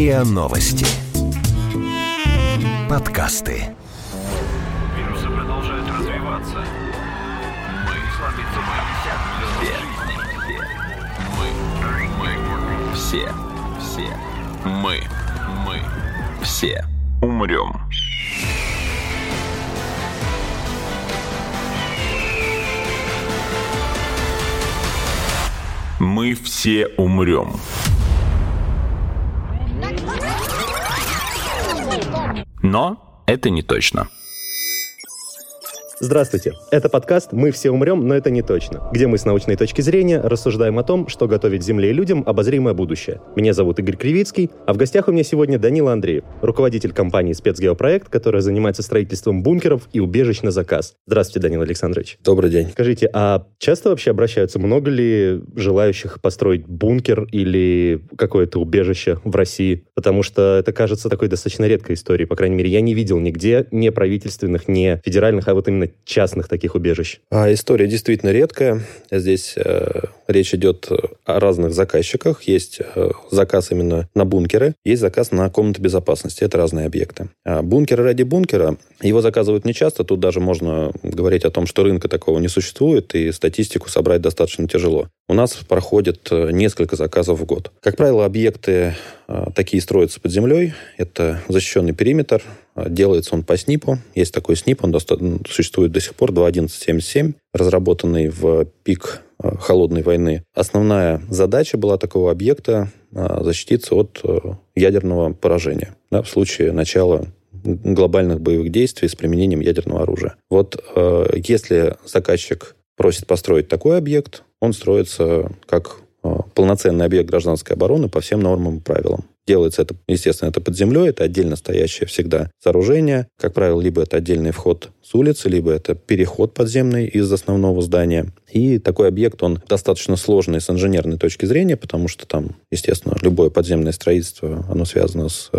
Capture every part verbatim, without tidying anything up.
РИА Новости. Подкасты. Вирусы продолжают развиваться. Мы слабится мы. Мы. Мы. Все. Все. Мы. Мы. Все. Умрем. Мы все умрем. Но это не точно. Здравствуйте. Это подкаст «Мы все умрем, но это не точно», где мы с научной точки зрения рассуждаем о том, что готовит Земле и людям обозримое будущее. Меня зовут Игорь Кривицкий, а в гостях у меня сегодня Данила Андреев, руководитель компании «Спецгеопроект», которая занимается строительством бункеров и убежищ на заказ. Здравствуйте, Данила Александрович. Добрый день. Скажите, а часто вообще обращаются, много ли желающих построить бункер или какое-то убежище в России? Потому что это кажется такой достаточно редкой историей, по крайней мере, я не видел нигде ни правительственных, ни федеральных, а вот именно частных таких убежищ. А история действительно редкая. Здесь э, речь идет о разных заказчиках. Есть э, заказ именно на бункеры, есть заказ на комнаты безопасности. Это разные объекты. А бункер ради бункера, его заказывают нечасто. Тут даже можно говорить о том, что рынка такого не существует, и статистику собрать достаточно тяжело. У нас проходит несколько заказов в год. Как правило, объекты э, такие строятся под землей. Это защищенный периметр. Делается он по СНИПу. Есть такой СНИП, он доста- существует до сих пор, два точка одиннадцать семьдесят семь, разработанный в пик холодной войны. Основная задача была такого объекта защититься от ядерного поражения, да, в случае начала глобальных боевых действий с применением ядерного оружия. Вот если заказчик просит построить такой объект, он строится как полноценный объект гражданской обороны по всем нормам и правилам. Делается это, естественно, это под землей, это отдельно стоящее всегда сооружение. Как правило, либо это отдельный вход с улицы, либо это переход подземный из основного здания. И такой объект, он достаточно сложный с инженерной точки зрения, потому что там, естественно, любое подземное строительство, оно связано с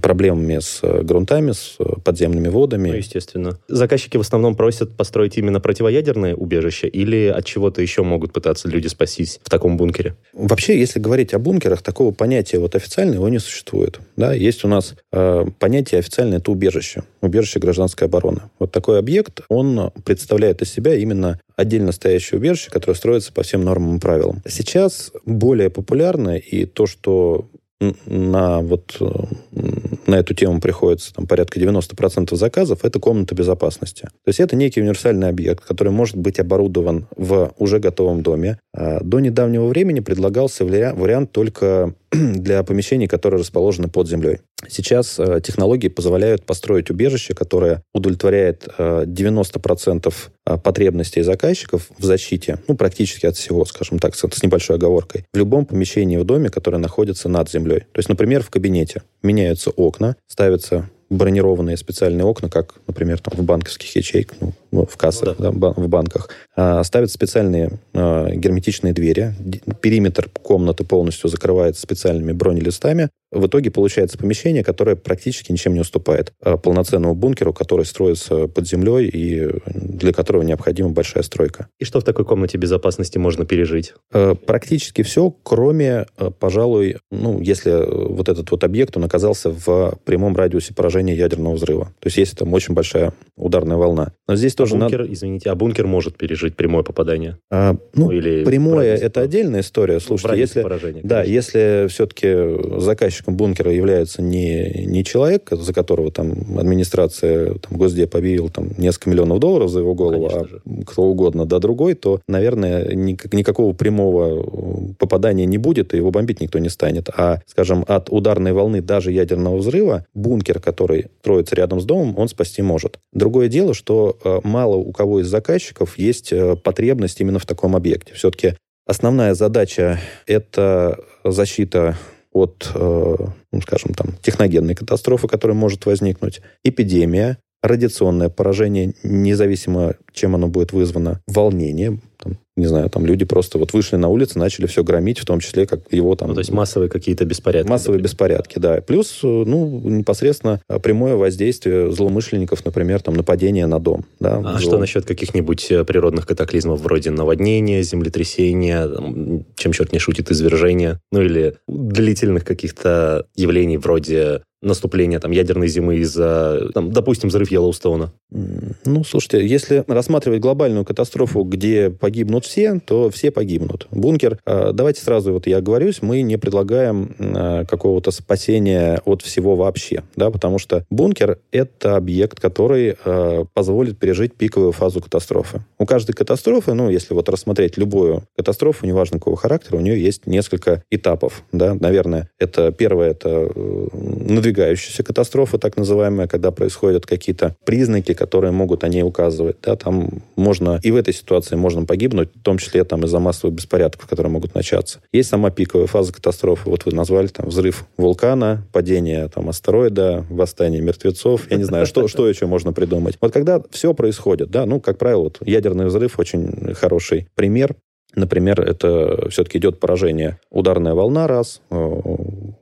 проблемами с грунтами, с подземными водами. Ну, естественно. Заказчики в основном просят построить именно противоядерное убежище или от чего-то еще могут пытаться люди спастись в таком бункере? Вообще, если говорить о бункерах, такого понятия вот официально его не существует. Да? Есть у нас э, понятие официальное, это убежище. Убежище гражданской обороны. Вот такой объект, он представляет из себя именно отдельно стоящее убежище, которое строится по всем нормам и правилам. Сейчас более популярно и то, что на, вот, на эту тему приходится там, порядка девяносто процентов заказов, это комната безопасности. То есть это некий универсальный объект, который может быть оборудован в уже готовом доме. До недавнего времени предлагался вариант только для помещений, которые расположены под землей. Сейчас э, технологии позволяют построить убежище, которое удовлетворяет э, девяносто процентов потребностей заказчиков в защите, ну, практически от всего, скажем так, с, с небольшой оговоркой, в любом помещении в доме, которое находится над землей. То есть, например, в кабинете меняются окна, ставятся бронированные специальные окна, как, например, там, в банковских ячейках, ну, в кассах, ну, да. Да, в банках. А, ставят специальные а, герметичные двери. Периметр комнаты полностью закрывается специальными бронелистами. В итоге получается помещение, которое практически ничем не уступает а, полноценному бункеру, который строится под землей и для которого необходима большая стройка. И что в такой комнате безопасности можно пережить? А, практически все, кроме, а, пожалуй, ну, если вот этот вот объект, он оказался в прямом радиусе поражения ядерного взрыва. То есть, если там очень большая ударная волна. Но здесь а тоже бункер, надо... Извините, а бункер может пережить прямое попадание? А, ну, Или прямое – это отдельная история. Слушайте, ну, если, поражение, да, если все-таки заказчиком бункера является не, не человек, за которого там администрация, там, Госдеп объявил там, несколько миллионов долларов за его голову, конечно, а кто угодно, да, другой, то, наверное, никак, никакого прямого попадания не будет, и его бомбить никто не станет. А, скажем, от ударной волны даже ядерного взрыва бункер, который который строится рядом с домом, он спасти может. Другое дело, что мало у кого из заказчиков есть потребность именно в таком объекте. Все-таки основная задача – это защита от, ну, скажем, там, техногенной катастрофы, которая может возникнуть, эпидемия, радиационное поражение, независимо, чем оно будет вызвано, волнение, там, не знаю, там люди просто вот вышли на улицу, начали все громить, в том числе как его там... Ну, то есть массовые какие-то беспорядки. Массовые например. беспорядки, да. Плюс, ну, непосредственно прямое воздействие злоумышленников, например, там, нападение на дом. Да, а зло... что насчет каких-нибудь природных катаклизмов вроде наводнения, землетрясения, чем черт не шутит, извержения, ну, или длительных каких-то явлений вроде... наступление там, ядерной зимы из-за, там, допустим, взрыв Йеллоустоуна? Ну, слушайте, если рассматривать глобальную катастрофу, где погибнут все, то все погибнут. Бункер, давайте сразу вот я оговорюсь, мы не предлагаем какого-то спасения от всего вообще, да, потому что бункер – это объект, который позволит пережить пиковую фазу катастрофы. У каждой катастрофы, ну, если вот рассмотреть любую катастрофу, неважно какого характера, у нее есть несколько этапов, да, наверное, это первое – это надвигающаяся катастрофа, так называемая, когда происходят какие-то признаки, которые могут о ней указывать. Да, там можно, и в этой ситуации можно погибнуть, в том числе там, из-за массовых беспорядков, которые могут начаться. Есть сама пиковая фаза катастрофы. Вот вы назвали там, взрыв вулкана, падение там, астероида, восстание мертвецов. Я не знаю, что, что еще можно придумать. Вот когда все происходит, да, ну, как правило, вот, ядерный взрыв очень хороший пример. Например, это все-таки идет поражение. Ударная волна, раз.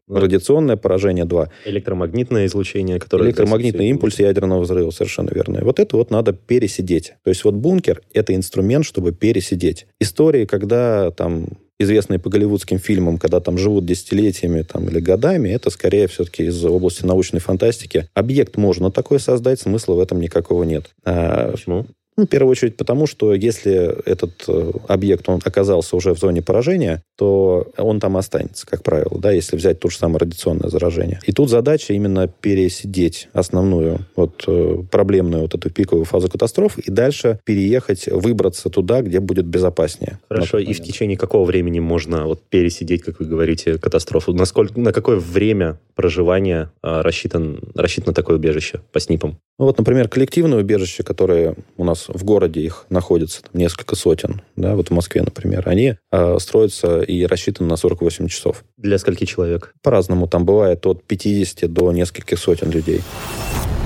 Радиационное поражение, два. Электромагнитное излучение, которое... Электромагнитный импульс ядерного взрыва, совершенно верно. И вот это вот надо пересидеть. То есть вот бункер – это инструмент, чтобы пересидеть. Истории, когда там... известные по голливудским фильмам, когда там живут десятилетиями там, или годами, это скорее все-таки из области научной фантастики. Объект можно такой создать, смысла в этом никакого нет. А, Почему? Ну, в первую очередь потому, что если этот объект, он оказался уже в зоне поражения, то он там останется, как правило, да, если взять то же самое радиационное заражение. И тут задача именно пересидеть основную вот, проблемную вот эту пиковую фазу катастроф и дальше переехать, выбраться туда, где будет безопаснее. Хорошо, и в течение какого времени можно вот пересидеть, как вы говорите, катастрофу? Насколько, на какое время проживания а, рассчитан, рассчитано такое убежище по снипам? Ну, вот, например, коллективное убежище, которые у нас в городе их находится, там, несколько сотен, да, вот в Москве, например, они а, строятся и рассчитаны на сорок восемь часов. Для скольки человек? По-разному, там бывает от пятидесяти до нескольких сотен людей.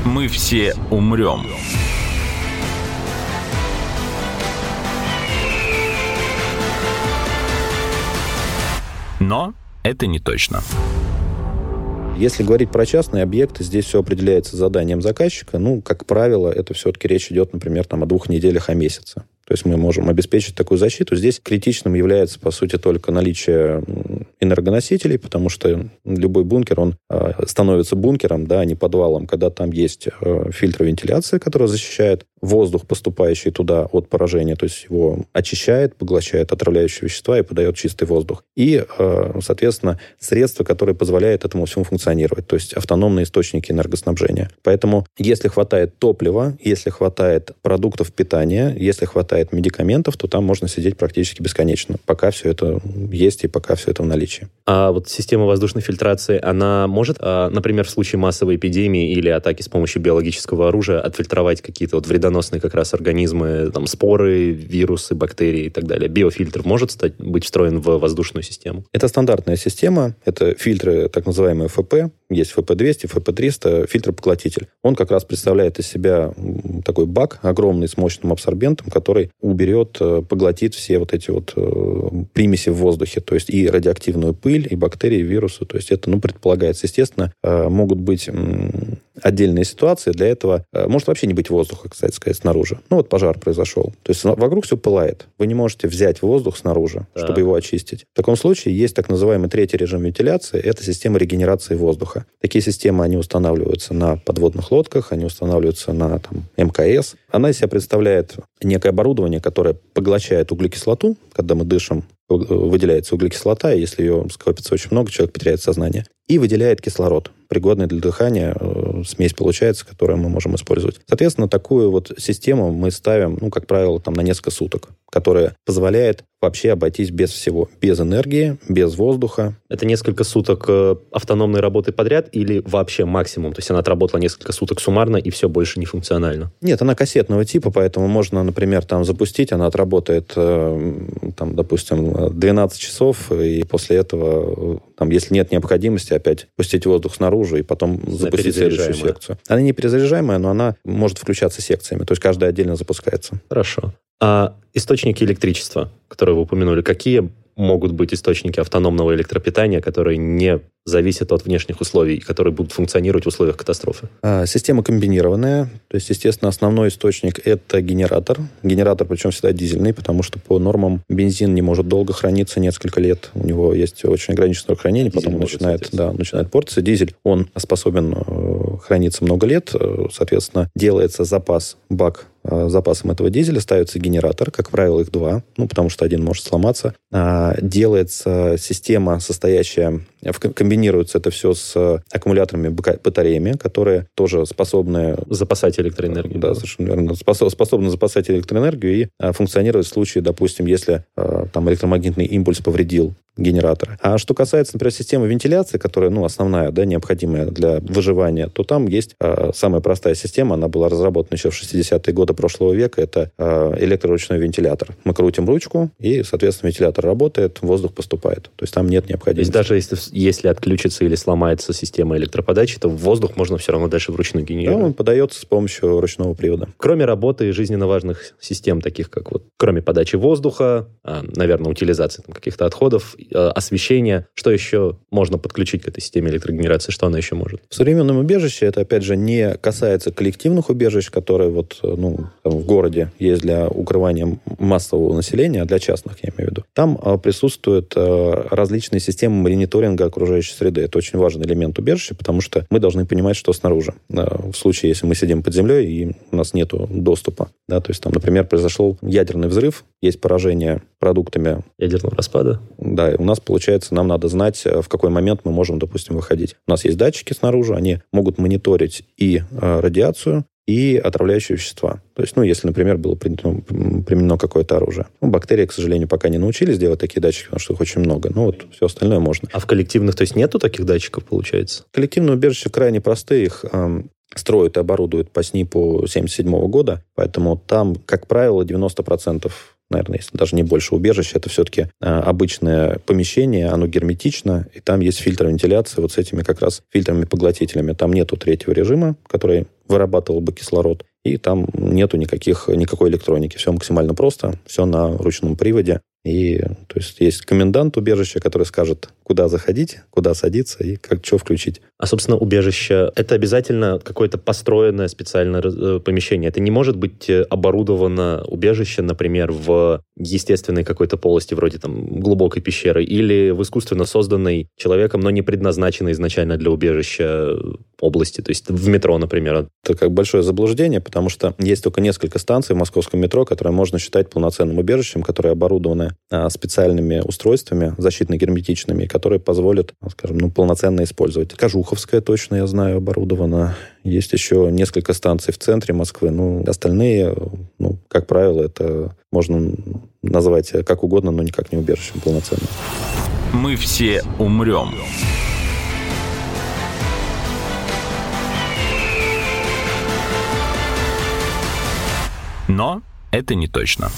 Мы все умрем. Но это не точно. Если говорить про частные объекты, здесь все определяется заданием заказчика. Ну, как правило, это все-таки речь идет, например, там, о двух неделях, о месяце. То есть мы можем обеспечить такую защиту. Здесь критичным является, по сути, только наличие энергоносителей, потому что любой бункер, он э, становится бункером, да, а не подвалом, когда там есть э, фильтр вентиляции, который защищает воздух, поступающий туда от поражения, то есть его очищает, поглощает отравляющие вещества и подает чистый воздух. И, э, соответственно, средства, которые позволяют этому всему функционировать, то есть автономные источники энергоснабжения. Поэтому, если хватает топлива, если хватает продуктов питания, если хватает медикаментов, то там можно сидеть практически бесконечно, пока все это есть и пока все это в наличии. А вот система воздушной фильтрации, она может, например, в случае массовой эпидемии или атаки с помощью биологического оружия отфильтровать какие-то вот вредоносные как раз организмы, там, споры, вирусы, бактерии и так далее? Биофильтр может стать, быть встроен в воздушную систему? Это стандартная система, это фильтры, так называемые эф пэ, есть эф пэ двести, эф пэ триста, фильтр-поглотитель. Он как раз представляет из себя такой бак огромный с мощным абсорбентом, который уберет, поглотит все вот эти вот примеси в воздухе, то есть и радиоактивную пыль, и бактерии, и вирусы. То есть это, ну, предполагается. Естественно, могут быть отдельные ситуации. Для этого может вообще не быть воздуха, кстати сказать, снаружи. Ну, вот пожар произошел. То есть вокруг все пылает. Вы не можете взять воздух снаружи, да, чтобы его очистить. В таком случае есть так называемый третий режим вентиляции. Это система регенерации воздуха. Такие системы, они устанавливаются на подводных лодках, они устанавливаются на там, эм ка эс. Она из себя представляет некое оборудование, оборудование, которое поглощает углекислоту, когда мы дышим, выделяется углекислота, и если ее скопится очень много, человек потеряет сознание, и выделяет кислород, пригодный для дыхания, э, смесь получается, которую мы можем использовать. Соответственно, такую вот систему мы ставим, ну, как правило, там, на несколько суток, которая позволяет вообще обойтись без всего, без энергии, без воздуха. Это несколько суток автономной работы подряд или вообще максимум? То есть она отработала несколько суток суммарно, и все больше не функционально? Нет, она кассетного типа, поэтому можно, например, там запустить, она отработает, э, там, допустим, двенадцать часов, и после этого, там, если нет необходимости опять пустить воздух снаружи, оружие и потом она запустить следующую секцию. Она не перезаряжаемая, но она может включаться секциями. То есть каждая отдельно запускается. Хорошо. А источники электричества, которые вы упомянули, какие могут быть источники автономного электропитания, которые не зависят от внешних условий, которые будут функционировать в условиях катастрофы? А, система комбинированная. То есть, естественно, основной источник – это генератор. Генератор, причем, всегда дизельный, потому что по нормам бензин не может долго храниться, несколько лет. У него есть очень ограниченный срок хранения, дизель потом начинает, да, начинает портиться. Дизель, он способен храниться много лет. Соответственно, делается запас, бак запасом этого дизеля, ставится генератор, как правило, их два, ну, потому что один может сломаться. Делается система, состоящая... Комбинируется это все с аккумуляторами, батареями, которые тоже способны... Запасать электроэнергию. Да, да, совершенно верно. Способны запасать электроэнергию и функционировать в случае, допустим, если там электромагнитный импульс повредил генератора. А что касается, например, системы вентиляции, которая, ну, основная, да, необходимая для выживания, то там есть э, самая простая система, она была разработана еще в шестидесятые годы прошлого века, это э, электроручной вентилятор. Мы крутим ручку, и, соответственно, вентилятор работает, воздух поступает. То есть там нет необходимости. То есть даже если, если отключится или сломается система электроподачи, то воздух можно все равно дальше вручную генерировать. Да, он подается с помощью ручного привода. Кроме работы жизненно важных систем, таких как вот, кроме подачи воздуха, а, наверное, утилизации там, каких-то отходов, освещение, что еще можно подключить к этой системе электрогенерации, что она еще может? В современном убежище это, опять же, не касается коллективных убежищ, которые вот, ну, в городе есть для укрывания массового населения, а для частных, я имею в виду. Там присутствуют различные системы мониторинга окружающей среды. Это очень важный элемент убежища, потому что мы должны понимать, что снаружи. В случае, если мы сидим под землей и у нас нет доступа. Да, то есть, там, например, произошел ядерный взрыв, есть поражение продуктами ядерного распада. Да, у нас, получается, нам надо знать, в какой момент мы можем, допустим, выходить. У нас есть датчики снаружи, они могут мониторить и радиацию, и отравляющие вещества. То есть, ну, если, например, было применено, применено какое-то оружие. Ну, бактерии, к сожалению, пока не научились делать такие датчики, потому что их очень много. Ну, вот все остальное можно. А в коллективных, то есть, нету таких датчиков, получается? Коллективные убежища крайне простые, их эм, строят и оборудуют по СНИПу тысяча девятьсот семьдесят седьмого года, поэтому там, как правило, девяносто процентов наверное, если даже не больше убежища, это все-таки э, обычное помещение, оно герметично, и там есть фильтр вентиляции вот с этими как раз фильтрами-поглотителями. Там нету третьего режима, который вырабатывал бы кислород, и там нету никаких, никакой электроники. Все максимально просто, все на ручном приводе. И, то есть, есть комендант убежища, который скажет, куда заходить, куда садиться и как что включить. А, собственно, убежище – это обязательно какое-то построенное специальное помещение. Это не может быть оборудовано убежище, например, в естественной какой-то полости, вроде там глубокой пещеры, или в искусственно созданной человеком, но не предназначенной изначально для убежища области, то есть в метро, например. Это как большое заблуждение, потому что есть только несколько станций в московском метро, которые можно считать полноценным убежищем, которые оборудованы специальными устройствами, защитно-герметичными, которые позволят, скажем, ну, полноценно использовать. Кожуховская точно, я знаю, оборудована. Есть еще несколько станций в центре Москвы. Ну, остальные, ну, как правило, это можно назвать как угодно, но никак не убежищем полноценным. Мы все умрем. Но это не точно.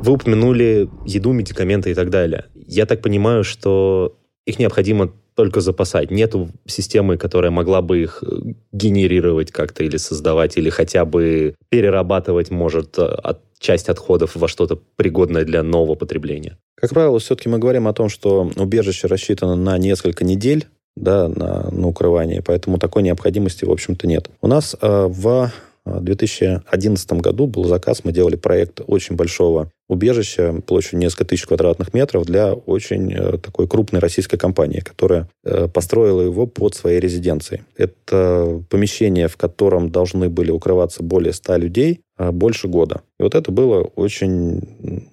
Вы упомянули еду, медикаменты и так далее. Я так понимаю, что их необходимо только запасать. Нету системы, которая могла бы их генерировать как-то или создавать, или хотя бы перерабатывать, может, от, часть отходов во что-то пригодное для нового потребления. Как правило, все-таки мы говорим о том, что убежище рассчитано на несколько недель, да, на, на укрывание, поэтому такой необходимости, в общем-то, нет. У нас э, в две тысячи одиннадцатом году был заказ, мы делали проект очень большого убежища площадью несколько тысяч квадратных метров для очень э, такой крупной российской компании, которая э, построила его под своей резиденцией. Это помещение, в котором должны были укрываться более ста людей э, больше года. И вот это было очень,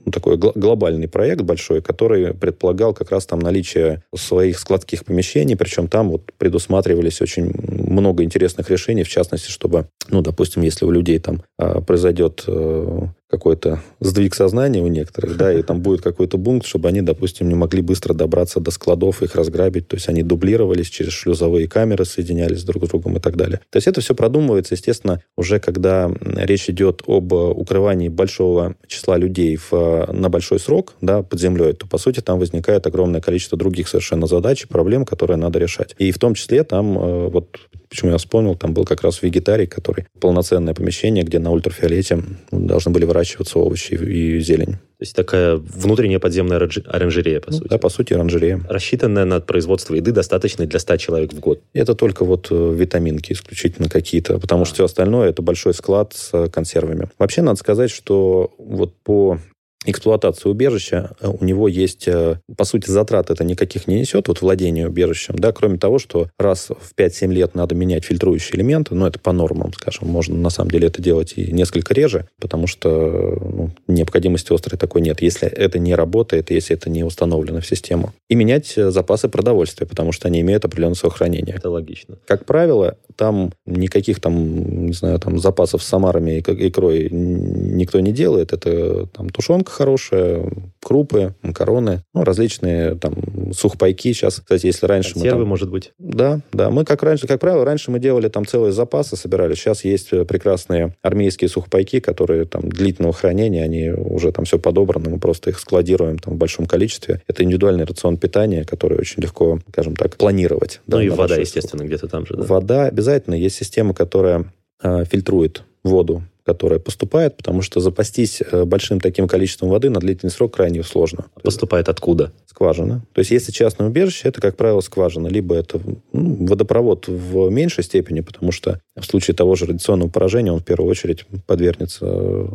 ну, такой гл- глобальный проект большой, который предполагал как раз там наличие своих складских помещений, причем там вот предусматривались очень много интересных решений, в частности, чтобы, ну, допустим, если у людей там э, произойдет... Э, какой-то сдвиг сознания у некоторых, да, и там будет какой-то пункт, чтобы они, допустим, не могли быстро добраться до складов, их разграбить, то есть они дублировались через шлюзовые камеры, соединялись друг с другом и так далее. То есть это все продумывается, естественно, уже когда речь идет об укрывании большого числа людей в, на большой срок, да, под землей, то, по сути, там возникает огромное количество других совершенно задач и проблем, которые надо решать. И в том числе там, вот почему я вспомнил, там был как раз вегетарий, который полноценное помещение, где на ультрафиолете должны были выращиваться овощи и зелень. То есть такая внутренняя подземная оранжерея, по ну, сути. Да, по сути, оранжерея. Рассчитанная на производство еды, достаточной для ста человек в год. Это только вот витаминки исключительно какие-то, потому а. что все остальное – это большой склад с консервами. Вообще, надо сказать, что вот по эксплуатации убежища у него есть, по сути, затрат это никаких не несет, вот владение убежищем, да, кроме того, что раз в пять-семь лет надо менять фильтрующие элементы, ну, это по нормам, скажем, можно на самом деле это делать и несколько реже, потому что ну, необходимости острой такой нет, если это не работает, если это не установлено в систему. И менять запасы продовольствия, потому что они имеют определенное сохранение. Это логично. Как правило, там никаких там, не знаю, там запасов с омарами и икрой никто не делает, это там тушенка хорошие, крупы, макароны, ну, различные там сухпайки сейчас. Кстати, если раньше консервы, мы... Консервы, может быть. Да, да. Мы, как раньше, как правило, раньше мы делали там целые запасы, собирали. Сейчас есть прекрасные армейские сухпайки, которые там длительного хранения, они уже там все подобраны, мы просто их складируем там в большом количестве. Это индивидуальный рацион питания, который очень легко, скажем так, планировать. Ну да, и вода, естественно, сколько. Где-то там же. Да? Вода обязательно. Есть система, которая э, фильтрует воду, которая поступает, потому что запастись большим таким количеством воды на длительный срок крайне сложно. Поступает откуда? Скважина. То есть, если частное убежище, это, как правило, скважина. Либо это ну, водопровод в меньшей степени, потому что в случае того же радиационного поражения он в первую очередь подвергнется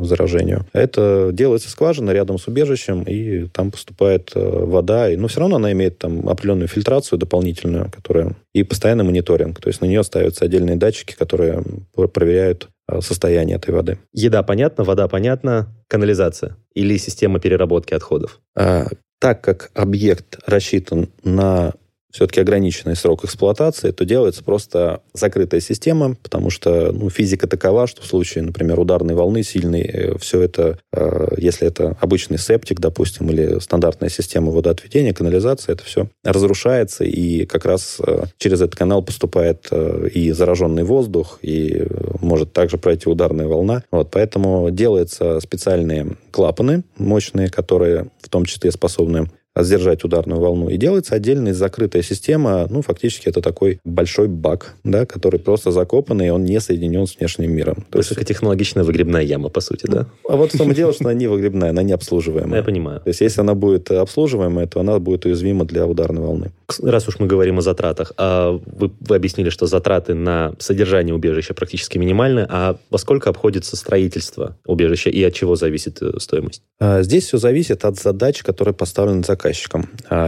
заражению. Это делается скважина рядом с убежищем, и там поступает вода. Но все равно она имеет там определенную фильтрацию дополнительную, которая... и постоянный мониторинг. То есть, на нее ставятся отдельные датчики, которые проверяют состояние этой воды. Еда понятна, вода понятна, канализация или система переработки отходов? А, так как объект рассчитан на все-таки ограниченный срок эксплуатации, то делается просто закрытая система, потому что ну, физика такова, что в случае, например, ударной волны сильной, все это, если это обычный септик, допустим, или стандартная система водоотведения, канализация, это все разрушается, и как раз через этот канал поступает и зараженный воздух, и может также пройти ударная волна. Вот, поэтому делаются специальные клапаны мощные, которые в том числе способны сдержать ударную волну. И делается отдельная закрытая система, ну, фактически это такой большой бак, да, который просто закопан, и он не соединен с внешним миром. Высокотехнологичная выгребная яма, по сути, да? А вот в том и дело, что она не выгребная, она не обслуживаемая. Я понимаю. То есть, если она будет обслуживаемая, то она будет уязвима для ударной волны. Раз уж мы говорим о затратах, вы, вы объяснили, что затраты на содержание убежища практически минимальны, а во сколько обходится строительство убежища и от чего зависит стоимость? Здесь все зависит от задач, которые поставлены заказчиком.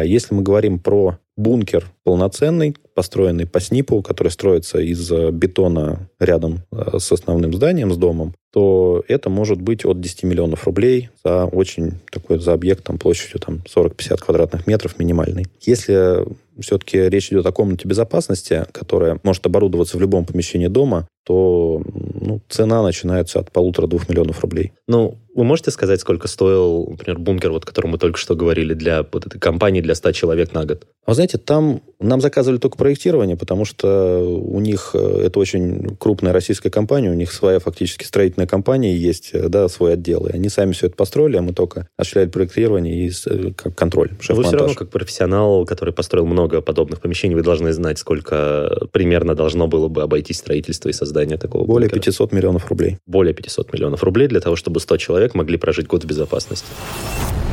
Если мы говорим про бункер полноценный, построенный по СНИПу, который строится из бетона рядом с основным зданием, с домом, то это может быть от десяти миллионов рублей за очень такой, за объект там, площадью там, сорок-пятьдесят квадратных метров минимальный. Если все-таки речь идет о комнате безопасности, которая может оборудоваться в любом помещении дома, то ну, цена начинается от полутора-двух миллионов рублей. Ну, вы можете сказать, сколько стоил, например, бункер, вот, о котором мы только что говорили, для вот этой компании, для ста человек на год? Вы знаете, там нам заказывали только проектирование, потому что у них, это очень крупная российская компания, у них своя фактически строительная компания есть, да, свой отдел, и они сами все это построили, а мы только осуществляли проектирование и контроль, шеф-монтаж. Вы все равно, как профессионал, который построил много подобных помещений, вы должны знать, сколько примерно должно было бы обойтись строительство и создание такого бункера. Более пятисот миллионов рублей. Более пятисот миллионов рублей для того, чтобы сто человек могли прожить год в безопасности.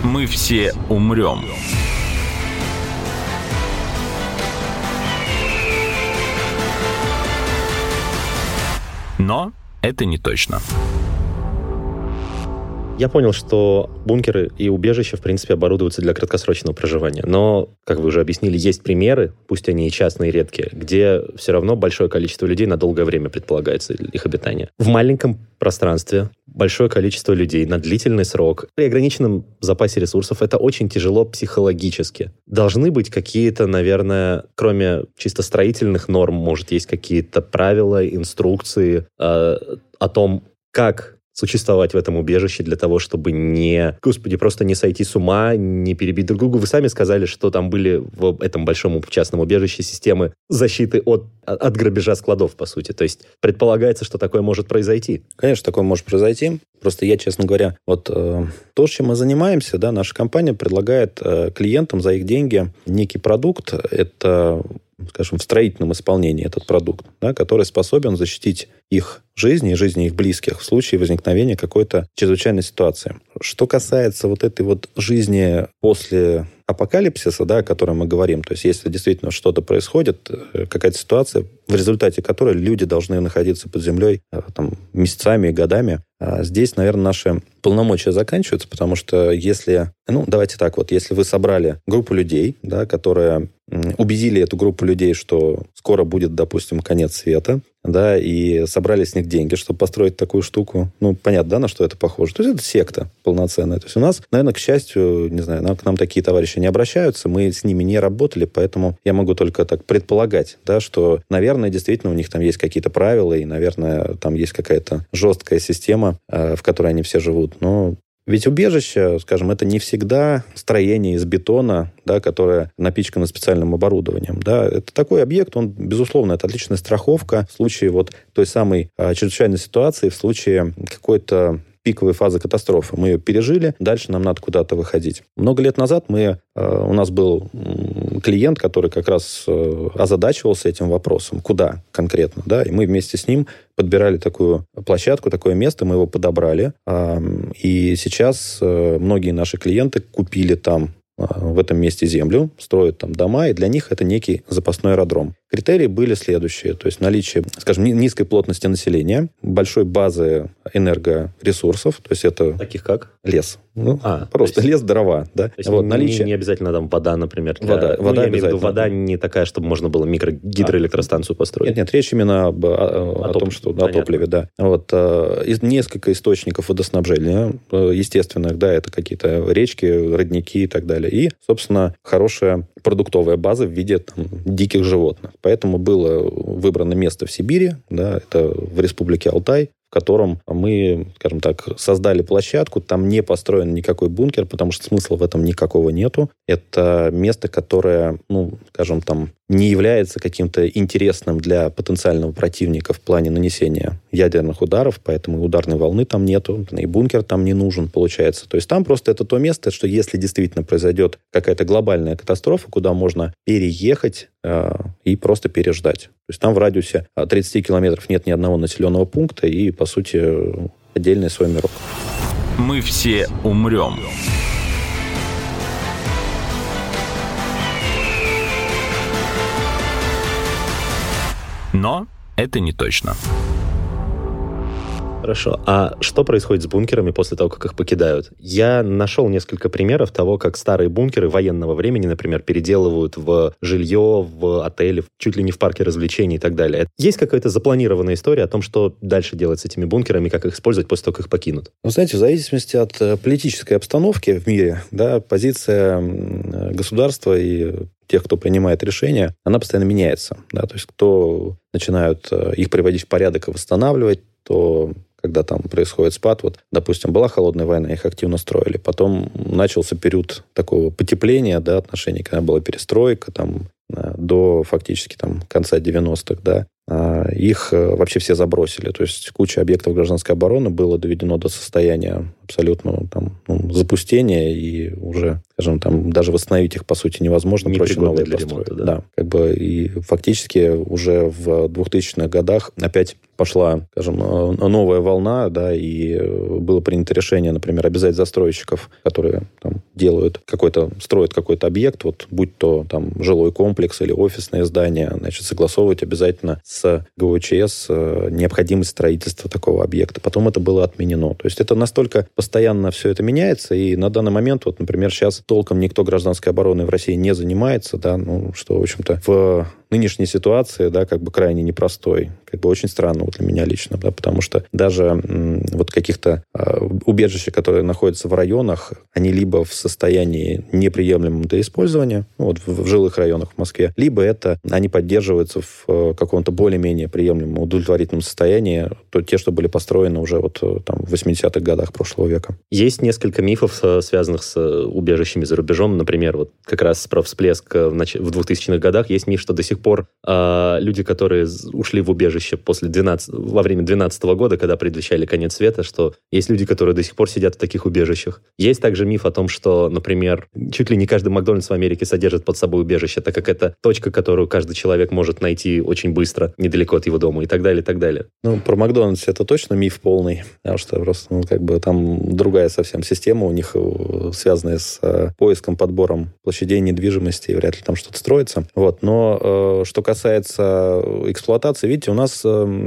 Мы все умрем. Но это не точно. Я понял, что бункеры и убежища, в принципе, оборудуются для краткосрочного проживания. Но, как вы уже объяснили, есть примеры, пусть они и частные, и редкие, где все равно большое количество людей на долгое время предполагается их обитание. В маленьком пространстве большое количество людей на длительный срок при ограниченном запасе ресурсов — это очень тяжело психологически. Должны быть какие-то, наверное, кроме чисто строительных норм, может, есть какие-то правила, инструкции э, о том, как существовать в этом убежище для того, чтобы не, господи, просто не сойти с ума, не перебить друг друга. Вы сами сказали, что там были в этом большом частном убежище системы защиты от, от грабежа складов, по сути. То есть предполагается, что такое может произойти. Конечно, такое может произойти. Просто я, честно говоря, вот э, то, чем мы занимаемся, да, наша компания предлагает э, клиентам за их деньги некий продукт. Это, скажем, в строительном исполнении этот продукт, да, который способен защитить их жизни и жизни их близких в случае возникновения какой-то чрезвычайной ситуации. Что касается вот этой вот жизни после апокалипсиса, да, о которой мы говорим, то есть если действительно что-то происходит, какая-то ситуация, в результате которой люди должны находиться под землей там, месяцами и годами, здесь, наверное, наши полномочия заканчиваются, потому что если, ну, давайте так вот, если вы собрали группу людей, да, которые убедили эту группу людей, что скоро будет, допустим, конец света, да, и собрали с них деньги, чтобы построить такую штуку. Ну, понятно, да, на что это похоже. То есть это секта полноценная. То есть у нас, наверное, к счастью, не знаю, нам, к нам такие товарищи не обращаются, мы с ними не работали, поэтому я могу только так предполагать, да, что, наверное, действительно у них там есть какие-то правила, и, наверное, там есть какая-то жесткая система, в которой они все живут. Но ведь убежище, скажем, это не всегда строение из бетона, да, которое напичкано специальным оборудованием. Да. Это такой объект, он, безусловно, это отличная страховка в случае вот той самой а, чрезвычайной ситуации, в случае какой-то пиковой фазы катастрофы. Мы ее пережили, дальше нам надо куда-то выходить. Много лет назад мы, э, у нас был клиент, который как раз э, озадачивался этим вопросом. Куда конкретно? Да? И мы вместе с ним подбирали такую площадку, такое место, мы его подобрали. Э, и сейчас э, многие наши клиенты купили там э, в этом месте землю, строят там дома, и для них это некий запасной аэродром. Критерии были следующие. То есть наличие, скажем, низкой плотности населения, большой базы энергоресурсов. То есть это... Таких как? Лес. Ну, а, просто есть... лес, дрова. Да? То есть вот, не, наличие... не обязательно там вода, например. Для... Вода, ну, вода я имею в виду, вода не такая, чтобы можно было микро-гидроэлектростанцию а, построить. Нет, нет, речь именно об, о, о, о том, что... Понятно. О топливе, да. Вот, из, несколько источников водоснабжения. Естественно, да, это какие-то речки, родники и так далее. И, собственно, хорошая продуктовая база в виде там, диких животных. Поэтому было выбрано место в Сибири, да, это в Республике Алтай, в котором мы, скажем так, создали площадку, там не построен никакой бункер, потому что смысла в этом никакого нету. Это место, которое, ну, скажем, там не является каким-то интересным для потенциального противника в плане нанесения ядерных ударов, поэтому ударной волны там нету, и бункер там не нужен, получается. То есть там просто это то место, что если действительно произойдет какая-то глобальная катастрофа, куда можно переехать э, и просто переждать. То есть там в радиусе тридцать километров нет ни одного населенного пункта, и, по сути, отдельный свой мирок. Мы все умрем. Но это не точно. Хорошо. А что происходит с бункерами после того, как их покидают? Я нашел несколько примеров того, как старые бункеры военного времени, например, переделывают в жилье, в отели, чуть ли не в парке развлечений и так далее. Есть какая-то запланированная история о том, что дальше делать с этими бункерами, как их использовать после того, как их покинут? Вы знаете, в зависимости от политической обстановки в мире, да, позиция государства и тех, кто принимает решения, она постоянно меняется. Да? То есть кто начинают их приводить в порядок и восстанавливать, то когда там происходит спад, вот, допустим, была холодная война, их активно строили. Потом начался период такого потепления, да, отношений, когда была перестройка, там, до фактически там, конца девяностых, да, их вообще все забросили. То есть куча объектов гражданской обороны было доведено до состояния абсолютного там, ну, запустения, и уже, скажем, там даже восстановить их, по сути, невозможно. Проще новые построить. Да. Да, как бы, и фактически уже в двухтысячных годах опять пошла, скажем, новая волна, да, и было принято решение, например, обязать застройщиков, которые там, делают какой-то, строят какой-то объект, вот, будь то там, жилой комплекс или офисное здание, значит, согласовывать обязательно с с ГОЧС необходимость строительства такого объекта. Потом это было отменено. То есть это настолько постоянно все это меняется, и на данный момент, вот, например, сейчас толком никто гражданской обороной в России не занимается, да, ну, что, в общем-то, в нынешней ситуации, да, как бы крайне непростой. Как бы очень странно вот для меня лично, да, потому что даже м, вот каких-то э, убежища, которые находятся в районах, они либо в состоянии неприемлемого для использования, ну, вот в, в жилых районах в Москве, либо это они поддерживаются в э, каком-то более-менее приемлемом, удовлетворительном состоянии, то те, что были построены уже вот там в восьмидесятых годах прошлого века. Есть несколько мифов, связанных с убежищами за рубежом. Например, вот как раз про всплеск в, нач... в двухтысячных годах есть миф, что до сих пор э, люди, которые ушли в убежище после двенадцатого, во время двенадцатого года, когда предвещали конец света, что есть люди, которые до сих пор сидят в таких убежищах. Есть также миф о том, что, например, чуть ли не каждый Макдональдс в Америке содержит под собой убежище, так как это точка, которую каждый человек может найти очень быстро, недалеко от его дома и так далее, и так далее. Ну, про Макдональдс это точно миф полный, потому что просто, ну, как бы там другая совсем система у них, связанная с э, поиском, подбором площадей недвижимости, и вряд ли там что-то строится. Вот. Но э, что касается эксплуатации, видите, у нас,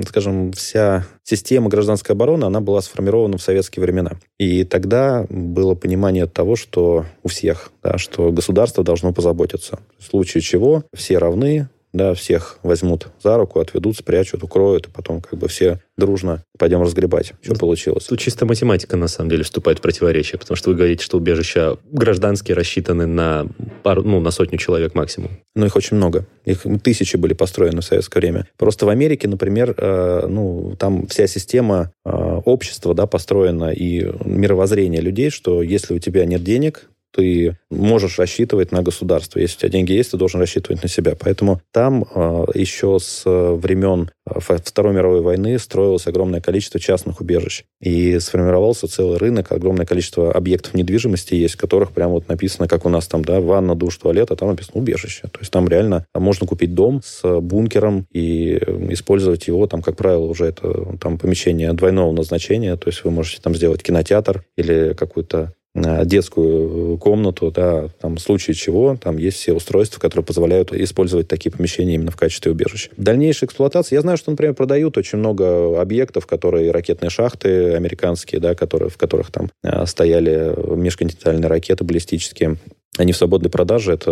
скажем, вся система гражданской обороны, она была сформирована в советские времена. И тогда было понимание того, что у всех, да, что государство должно позаботиться. В случае чего все равны, да, всех возьмут за руку, отведут, спрячут, укроют, и потом как бы все дружно пойдем разгребать, что получилось. Тут чисто математика, на самом деле, вступает в противоречие, потому что вы говорите, что убежища гражданские рассчитаны на пару, ну, на сотню человек максимум. Ну, их очень много. Их тысячи были построены в советское время. Просто в Америке, например, э, ну, там вся система э, общества, да, построена, и мировоззрение людей, что если у тебя нет денег, ты можешь рассчитывать на государство. Если у тебя деньги есть, ты должен рассчитывать на себя. Поэтому там э, еще с времен Второй мировой войны строилось огромное количество частных убежищ. И сформировался целый рынок, огромное количество объектов недвижимости есть, в которых прямо вот написано, как у нас там, да, ванна, душ, туалет, а там написано убежище. То есть там реально можно купить дом с бункером и использовать его, там, как правило, уже это там помещение двойного назначения. То есть вы можете там сделать кинотеатр или какую-то детскую комнату, да, там, в случае чего, там есть все устройства, которые позволяют использовать такие помещения именно в качестве убежища. Дальнейшая эксплуатация. Я знаю, что, например, продают очень много объектов, которые ракетные шахты американские, да, которые, в которых там стояли межконтинентальные ракеты баллистические. Они в свободной продаже, это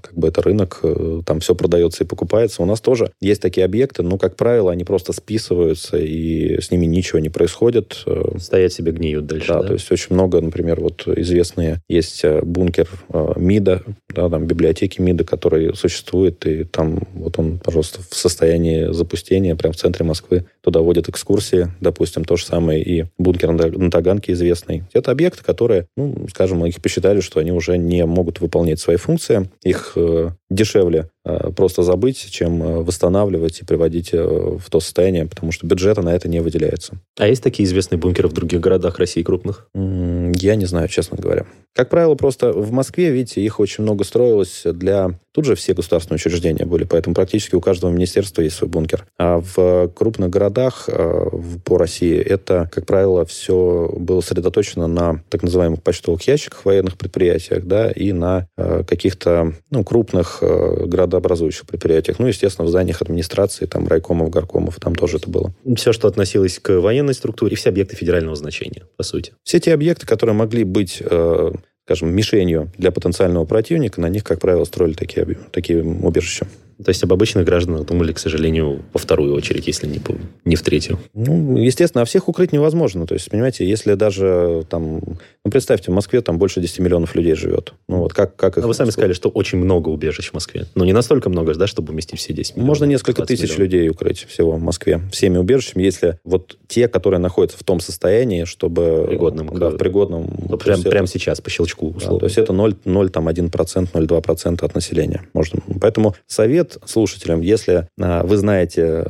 как бы это рынок, там все продается и покупается. У нас тоже есть такие объекты, но, как правило, они просто списываются, и с ними ничего не происходит. Стоят себе, гниют дальше. Да, да? То есть очень много, например, вот известные, есть бункер МИДа, да, там библиотеки МИДа, который существует, и там вот он, пожалуйста, в состоянии запустения, прямо в центре Москвы. Туда водят экскурсии, допустим, то же самое и бункер на Таганке известный. Это объекты, которые, ну, скажем, их посчитали, что они уже не могут выполнять свои функции, их э, дешевле э, просто забыть, чем восстанавливать и приводить э, в то состояние, потому что бюджета на это не выделяется. А есть такие известные бункеры в других городах России крупных? М-м, я не знаю, честно говоря. Как правило, просто в Москве, видите, их очень много строилось для... Тут же все государственные учреждения были, поэтому практически у каждого министерства есть свой бункер. А в крупных городах э, по России это, как правило, все было сосредоточено на так называемых почтовых ящиках, военных предприятиях, да, и на э, каких-то, ну, крупных э, градообразующих предприятиях. Ну, естественно, в зданиях администрации, там, райкомов, горкомов, там тоже это было. Все, что относилось к военной структуре, и все объекты федерального значения, по сути. Все те объекты, которые могли быть... Э, скажем, мишенью для потенциального противника, на них, как правило, строили такие, такие убежища. То есть об обычных гражданах думали, к сожалению, во вторую очередь, если не, не в третью. Ну, естественно, а всех укрыть невозможно. То есть, понимаете, если даже там... Ну, представьте, в Москве там больше десяти миллионов людей живет. Ну, вот как, как их... А вы сами сказали, что очень много убежищ в Москве. Но не настолько много, да, чтобы уместить все десять миллионов. Можно несколько тысяч миллионов. Людей укрыть всего в Москве. Всеми убежищами, если вот те, которые находятся в том состоянии, чтобы... Пригодным, да, в пригодном... Вот прям, это... прямо сейчас, по щелчку, условно. Да, то есть это ноль целых один процент, ноль целых два процента от населения. Можно... Поэтому совет слушателям, если а, вы знаете,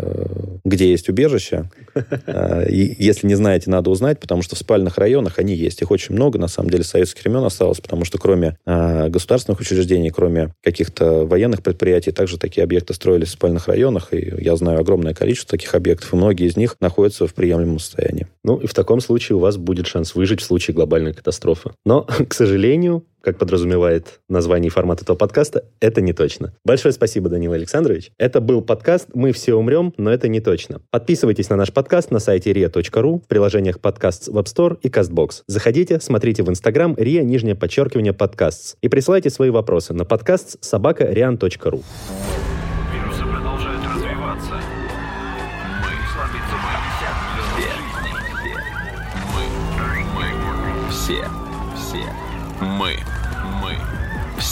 где есть убежище, а, и, если не знаете, надо узнать, потому что в спальных районах они есть. Их очень много, на самом деле, с советских времен осталось, потому что кроме а, государственных учреждений, кроме каких-то военных предприятий, также такие объекты строились в спальных районах, и я знаю огромное количество таких объектов, и многие из них находятся в приемлемом состоянии. Ну, и в таком случае у вас будет шанс выжить в случае глобальной катастрофы. Но, к сожалению... как подразумевает название и формат этого подкаста, это не точно. Большое спасибо, Данила Александрович. Это был подкаст «Мы все умрем, но это не точно». Подписывайтесь на наш подкаст на сайте риа точка ру, в приложениях подкастс в App Store и CastBox. Заходите, смотрите в Instagram риа, нижнее подчеркивание, подкастс. И присылайте свои вопросы на подкастс собака риан точка ру.